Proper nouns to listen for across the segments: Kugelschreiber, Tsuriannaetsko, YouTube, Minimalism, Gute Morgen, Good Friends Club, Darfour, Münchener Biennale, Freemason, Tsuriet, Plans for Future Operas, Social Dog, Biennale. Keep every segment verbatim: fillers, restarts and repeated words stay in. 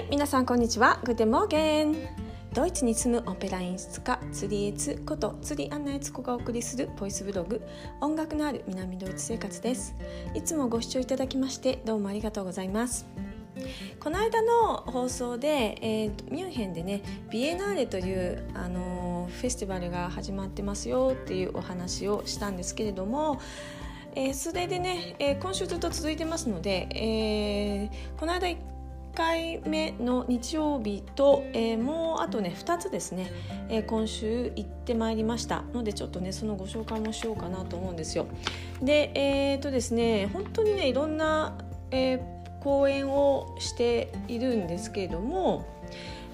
はい、皆さんこんにちは。グテモーゲン。ドイツに住むオペラ演出家ツリエツことツリアンナエツコがお送りするボイスブログ、音楽のある南ドイツ生活です。いつもご視聴いただきましてどうもありがとうございます。この間の放送で、えー、ミュンヘンでねビエナーレという、あのー、フェスティバルが始まってますよっていうお話をしたんですけれども、えー、それでね、えー、今週ずっと続いてますので、えー、この間いっかいめの日曜日と、えー、もうあとねふたつですね、えー、今週行ってまいりましたので、ちょっとねそのご紹介もしようかなと思うんですよ。で、えーとですね、本当にねいろんな、えー、公演をしているんですけれども、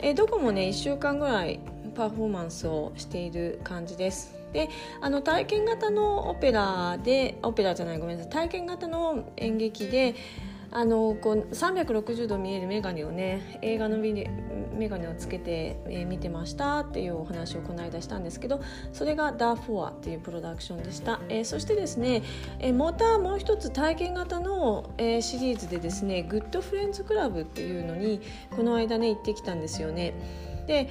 えー、どこもねいっしゅうかんぐらいパフォーマンスをしている感じです。で、あの体験型のオペラでオペラじゃないごめんなさい体験型の演劇で、あのこうさんびゃくろくじゅうど見えるメガネをね映画のメガネをつけて、えー、見てましたっていうお話をこの間したんですけど、それがダーフォアっていうプロダクションでした。えー、そしてですね、えー、またもう一つ体験型の、えー、シリーズでですね、グッドフレンズクラブっていうのにこの間ね行ってきたんですよね。で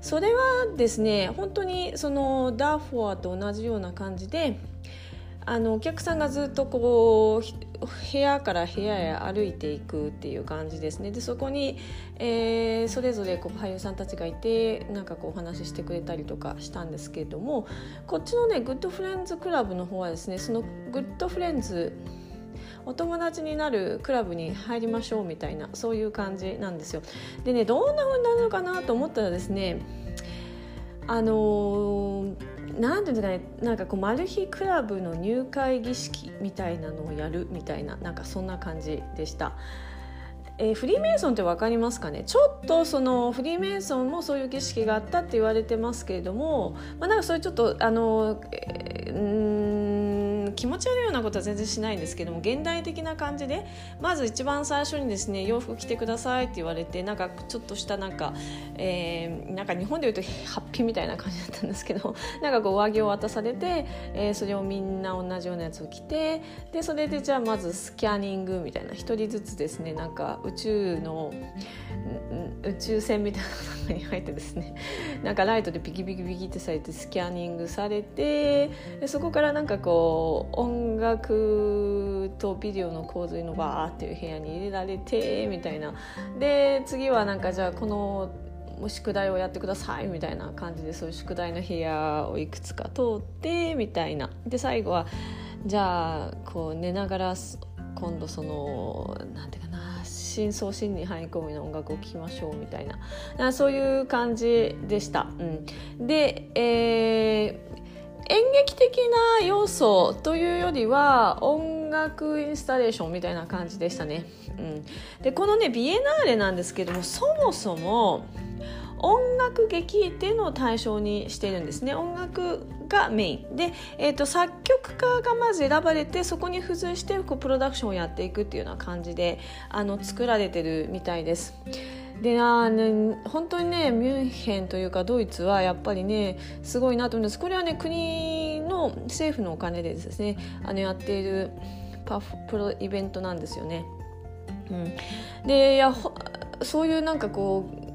それはですね、本当にそのダーフォアと同じような感じで、あのお客さんがずっとこう部屋から部屋へ歩いていくっていう感じですね。でそこに、えー、それぞれこう俳優さんたちがいて、なんかこうお話ししてくれたりとかしたんですけれども、こっちのねグッドフレンズクラブの方はですね、そのグッドフレンズお友達になるクラブに入りましょうみたいな、そういう感じなんですよ。でね、どんな風になるのかなと思ったらですね、あのーなんていうんですかね、なんかこうマル秘クラブの入会儀式みたいなのをやるみたいな、なんかそんな感じでした。えー、フリーメイソンって分かりますかね。ちょっとそのフリーメイソンもそういう儀式があったって言われてますけれども、まあ、なんかそれちょっとあの、えー、うーん気持ち悪いようなことは全然しないんですけども、現代的な感じで、まず一番最初にですね洋服着てくださいって言われて、なんかちょっとしたなんか、えー、なんか日本でいうとハッピーみたいな感じだったんですけど、なんかこう上着を渡されて、えー、それをみんな同じようなやつを着て、でそれでじゃあまずスキャニングみたいな、一人ずつですね、なんか宇宙の宇宙船みたいなのに入ってですね、なんかライトでビキビキビキってされてスキャニングされて、でそこからなんかこう音楽とビデオの洪水のバーっていう部屋に入れられてみたいな、で次はなんかじゃあこの宿題をやってくださいみたいな感じで、そういう宿題の部屋をいくつか通ってみたいな、で最後はじゃあこう寝ながら今度そのなんていうかな深層心に入り込むような音楽を聴きましょうみたいな、そういう感じでした。うん、で、えー、演劇的な要素というよりは音楽インスタレーションみたいな感じでしたね。うん、でこのねビエナーレなんですけども、そもそも音楽劇っていうのを対象にしているんですね。音楽がメインで、えー、と作曲家がまず選ばれて、そこに付随してこうプロダクションをやっていくっていうような感じであの作られてるみたいです。であね、本当にねミュンヘンというかドイツはやっぱりねすごいなと思うんです。これはね国の政府のお金でですねあのやっているパフプロイベントなんですよね。うん、でいやそういうなんかこう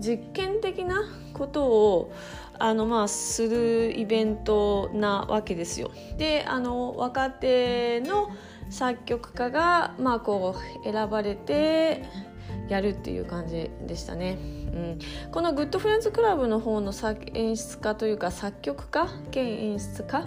実験的なことをあの、まあ、するイベントなわけですよ。であの若手の作曲家が、まあ、こう選ばれてやるっていう感じでしたね。うん、このグッドフレンズクラブの方の演出家というか作曲家兼演出家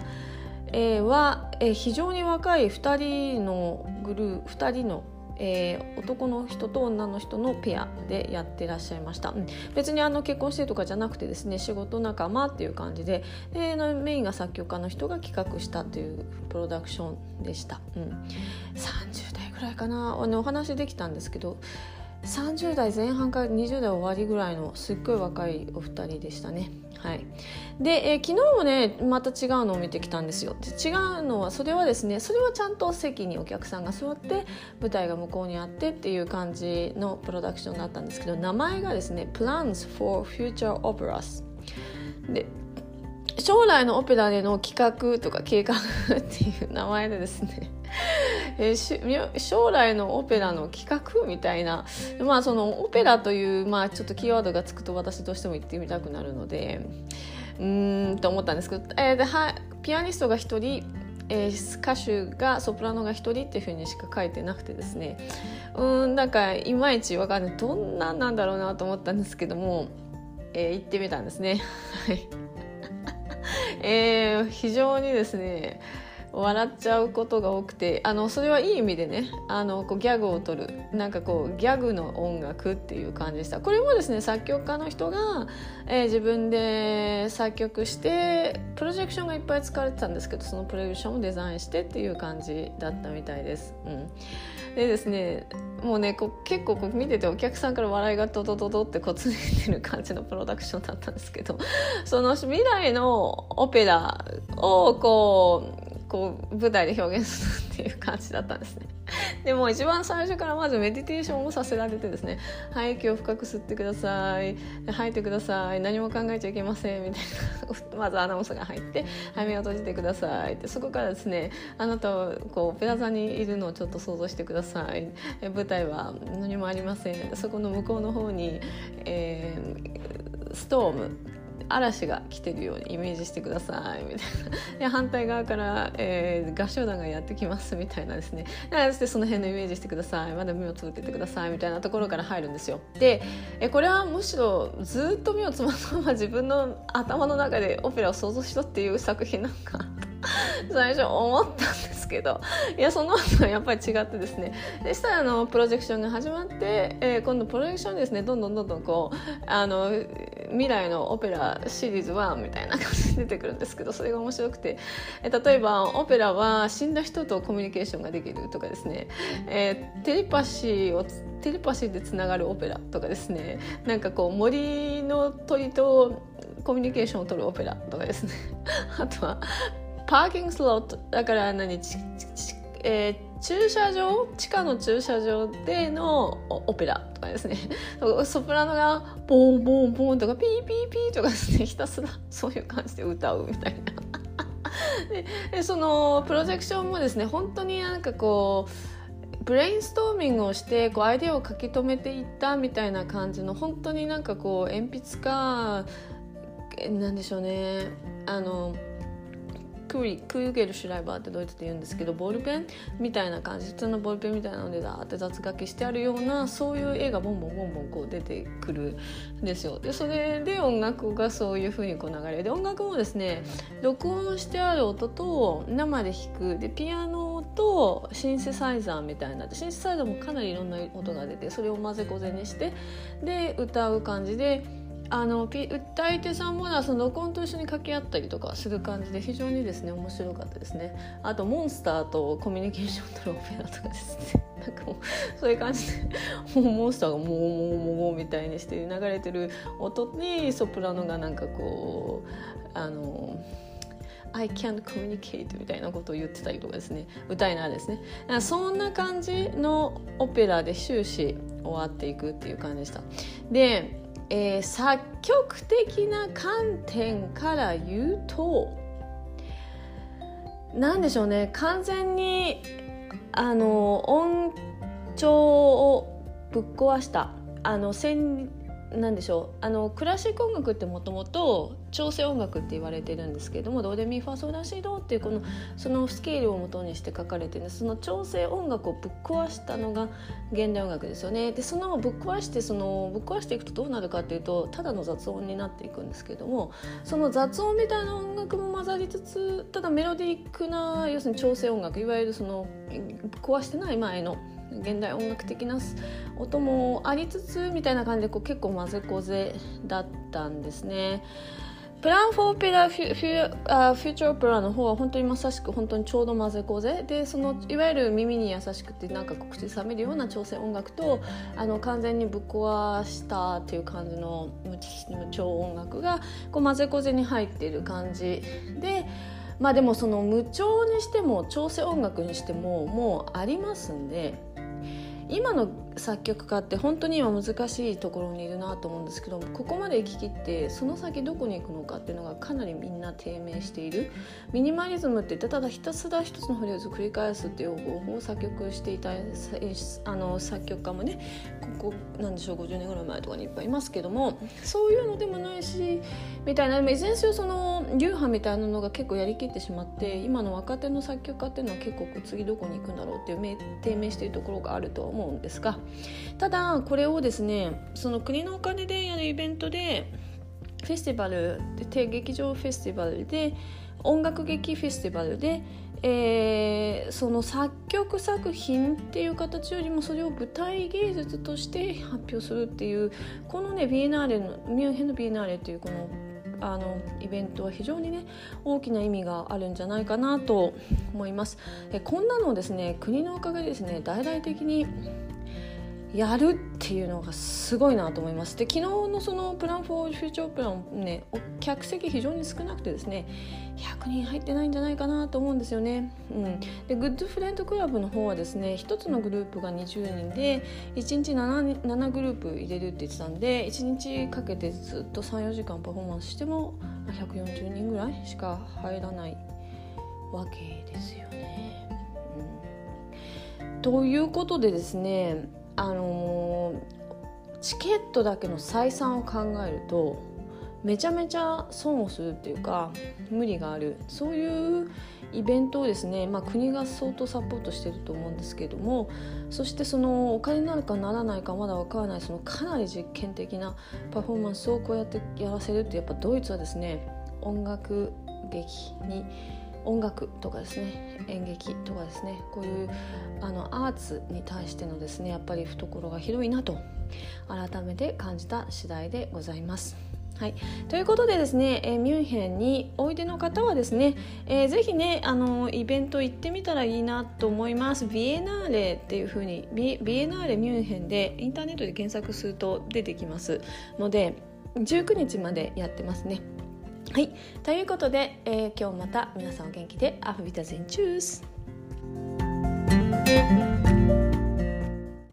は非常に若いふたりのグループふたりのえー、男の人と女の人のペアでやってらっしゃいました。うん、別にあの結婚してとかじゃなくてですね仕事仲間っていう感じで、えー、メインが作曲家の人が企画したというプロダクションでした。うん、さんじゅうだいぐらいかなあのお話できたんですけど、さんじゅうだいぜんはんからにじゅうだい終わりぐらいのすっごい若いお二人でしたね。はい、で、えー、昨日もねまた違うのを見てきたんですよ。で違うのはそれはですねそれはちゃんと席にお客さんが座って舞台が向こうにあってっていう感じのプロダクションだったんですけど、名前がですね Plans for Future Operas で、将来のオペラでの企画とか計画っていう名前でですねえー、将来のオペラの企画みたいな、まあ、そのオペラという、まあ、ちょっとキーワードがつくと私どうしても言ってみたくなるのでうーんと思ったんですけど、えー、ではピアニストがひとり、えー、歌手がソプラノがひとりっていうふうにしか書いてなくてですね、うーんなんかいまいち分かんないどんなんなんだろうなと思ったんですけども、えー、行ってみたんですね、えー、非常にですね笑っちゃうことが多くて、あのそれはいい意味でね、あのこうギャグを取るなんかこうギャグの音楽っていう感じでした。これもですね作曲家の人が、えー、自分で作曲してプロジェクションがいっぱい使われてたんですけど、そのプロジェクションをデザインしてっていう感じだったみたいです、うん、でですねもうねこう結構こう見ててお客さんから笑いがドドドドってこうついてる感じのプロダクションだったんですけど、その未来のオペラをこうこう舞台で表現するっていう感じだったんですね。でも一番最初からまずメディテーションをさせられてですね、はい息を深く吸ってください、吐いてください、何も考えちゃいけませんみたいなまずアナウンスが入って、はい目を閉じてくださいって、そこからですねあなたはこうオペラ座にいるのをちょっと想像してください、え舞台は何もありません、そこの向こうの方に、えー、ストーム嵐が来てるようにイメージしてくださいみたいな、で反対側から、えー、合唱団がやってきますみたいなですね、でそしてその辺のイメージしてください、まだ目をつぶっててくださいみたいなところから入るんですよ。でえこれはむしろずっと目をつまったまま自分の頭の中でオペラを想像しろっていう作品なんか最初思ったんですけど、いやその後はやっぱり違ってですね、でしたらあのプロジェクションが始まって、えー、今度プロジェクションですねどんどんどんどんこうあの未来のオペラシリーズワンみたいな感じで出てくるんですけど、それが面白くて、えー、例えばオペラは死んだ人とコミュニケーションができるとかですね、えー、テレパシーをテレパシーでつながるオペラとかですね、なんかこう森の鳥とコミュニケーションを取るオペラとかですねあとはパーキングスロットだから何ちち、えー、駐車場地下の駐車場でのオペラとかですね、ソプラノがボンボンボンとかピーピーピーとかですねひたすらそういう感じで歌うみたいなででそのプロジェクションもですね本当になんかこうブレインストーミングをしてこうアイデアを書き留めていったみたいな感じの、本当になんかこう鉛筆かなんでしょうね、あのクーゲルシュライバーってドイツで言うんですけど、ボールペンみたいな感じ、普通のボールペンみたいなのでだーって雑書きしてあるような、そういう絵がボンボンボンボンこう出てくるんですよ。でそれで音楽がそういう風にこう流れで、音楽もですね録音してある音と生で弾くでピアノとシンセサイザーみたいな、シンセサイザーもかなりいろんな音が出て、それを混ぜこぜにしてで歌う感じで、あの歌い手さんもその録音と一緒に掛け合ったりとかする感じで非常にですね面白かったですね。あとモンスターとコミュニケーションとオペラとかですね、なんかもうそういう感じでモンスターがモーモーモーモーみたいにして流れてる音にソプラノがなんかこうあの I can't communicate みたいなことを言ってたりとかですね、歌いながらですね、そんな感じのオペラで終始終わっていくっていう感じでした。でえー、作曲的な観点から言うと何でしょうね、完全にあの音調をぶっ壊したあの旋なんでしょう、あのクラシック音楽ってもともと調整音楽って言われてるんですけども、ドレミファソラシドっていうこのそのスケールを元にして書かれてる、その調整音楽をぶっ壊したのが現代音楽ですよね。でそのぶっ壊してそのぶっ壊していくとどうなるかっていうと、ただの雑音になっていくんですけども、その雑音みたいな音楽も混ざりつつ、ただメロディックな要するに調整音楽、いわゆるそのぶっ壊してない前の現代音楽的な音もありつつみたいな感じでこう結構混ぜこぜだったんですね。プランフォーペラフューチャーオペラの方は本当にまさしく本当にちょうど混ぜこぜで、そのいわゆる耳に優しくてなんか口ずさめるような調整音楽と、あの完全にぶっ壊したっていう感じの無調音楽がこう混ぜこぜに入っている感じで、まあでもその無調にしても調整音楽にしてももうありますんで、今の作曲家って本当に今難しいところにいるなと思うんですけど、ここまで行ききってその先どこに行くのかっていうのがかなりみんな低迷している。ミニマリズムってただひたすら一つのフレーズを繰り返すっていう方法を作曲していたあの作曲家もね、ここなんでしょうごじゅうねんぐらい前とかにいっぱいいますけども、そういうのでもないしみたいな、いずれにせよその流派みたいなのが結構やりきってしまって、今の若手の作曲家っていうのは結構次どこに行くんだろうっていう低迷しているところがあるとは思うんですが、ただこれをですね、その国のお金でやるイベントでフェスティバルで劇場フェスティバルで音楽劇フェスティバルで、えー、その作曲作品っていう形よりもそれを舞台芸術として発表するっていうこのねビエナーレのミュンヘンのビエナーレというこのあのイベントは非常にね大きな意味があるんじゃないかなと思います。えこんなのをですね国のおかげでですね大々的にやるっていうのがすごいなと思います。で昨日のそのプランフォーフューチャーオペラもね客席非常に少なくてですねひゃくにん入ってないんじゃないかなと思うんですよね、うん、でグッドフレンドクラブの方はですねひとつのグループがにじゅうにんでいちにち 7, 7グループ入れるって言ってたんでいちにちかけてずっと さん,よ 時間パフォーマンスしてもひゃくよんじゅうにんぐらいしか入らないわけですよね、うん、ということでですねあのー、チケットだけの採算を考えるとめちゃめちゃ損をするっていうか無理がある、そういうイベントをですね、まあ、国が相当サポートしてると思うんですけれども、そしてそのお金になるかならないかまだ分からないそのかなり実験的なパフォーマンスをこうやってやらせるって、やっぱドイツはですね音楽劇に音楽とかですね演劇とかですねこういうあのアーツに対してのですねやっぱり懐が広いなと改めて感じた次第でございます。はい、ということでですね、えー、ミュンヘンにおいでの方はですね、えー、ぜひね、あのー、イベント行ってみたらいいなと思います。ビエナーレっていう風に ビ, ビエナーレミュンヘンでインターネットで検索すると出てきますのでじゅうくにちまでやってますね。はい、ということで、えー、今日また皆さんお元気でアフビタゼンチュース。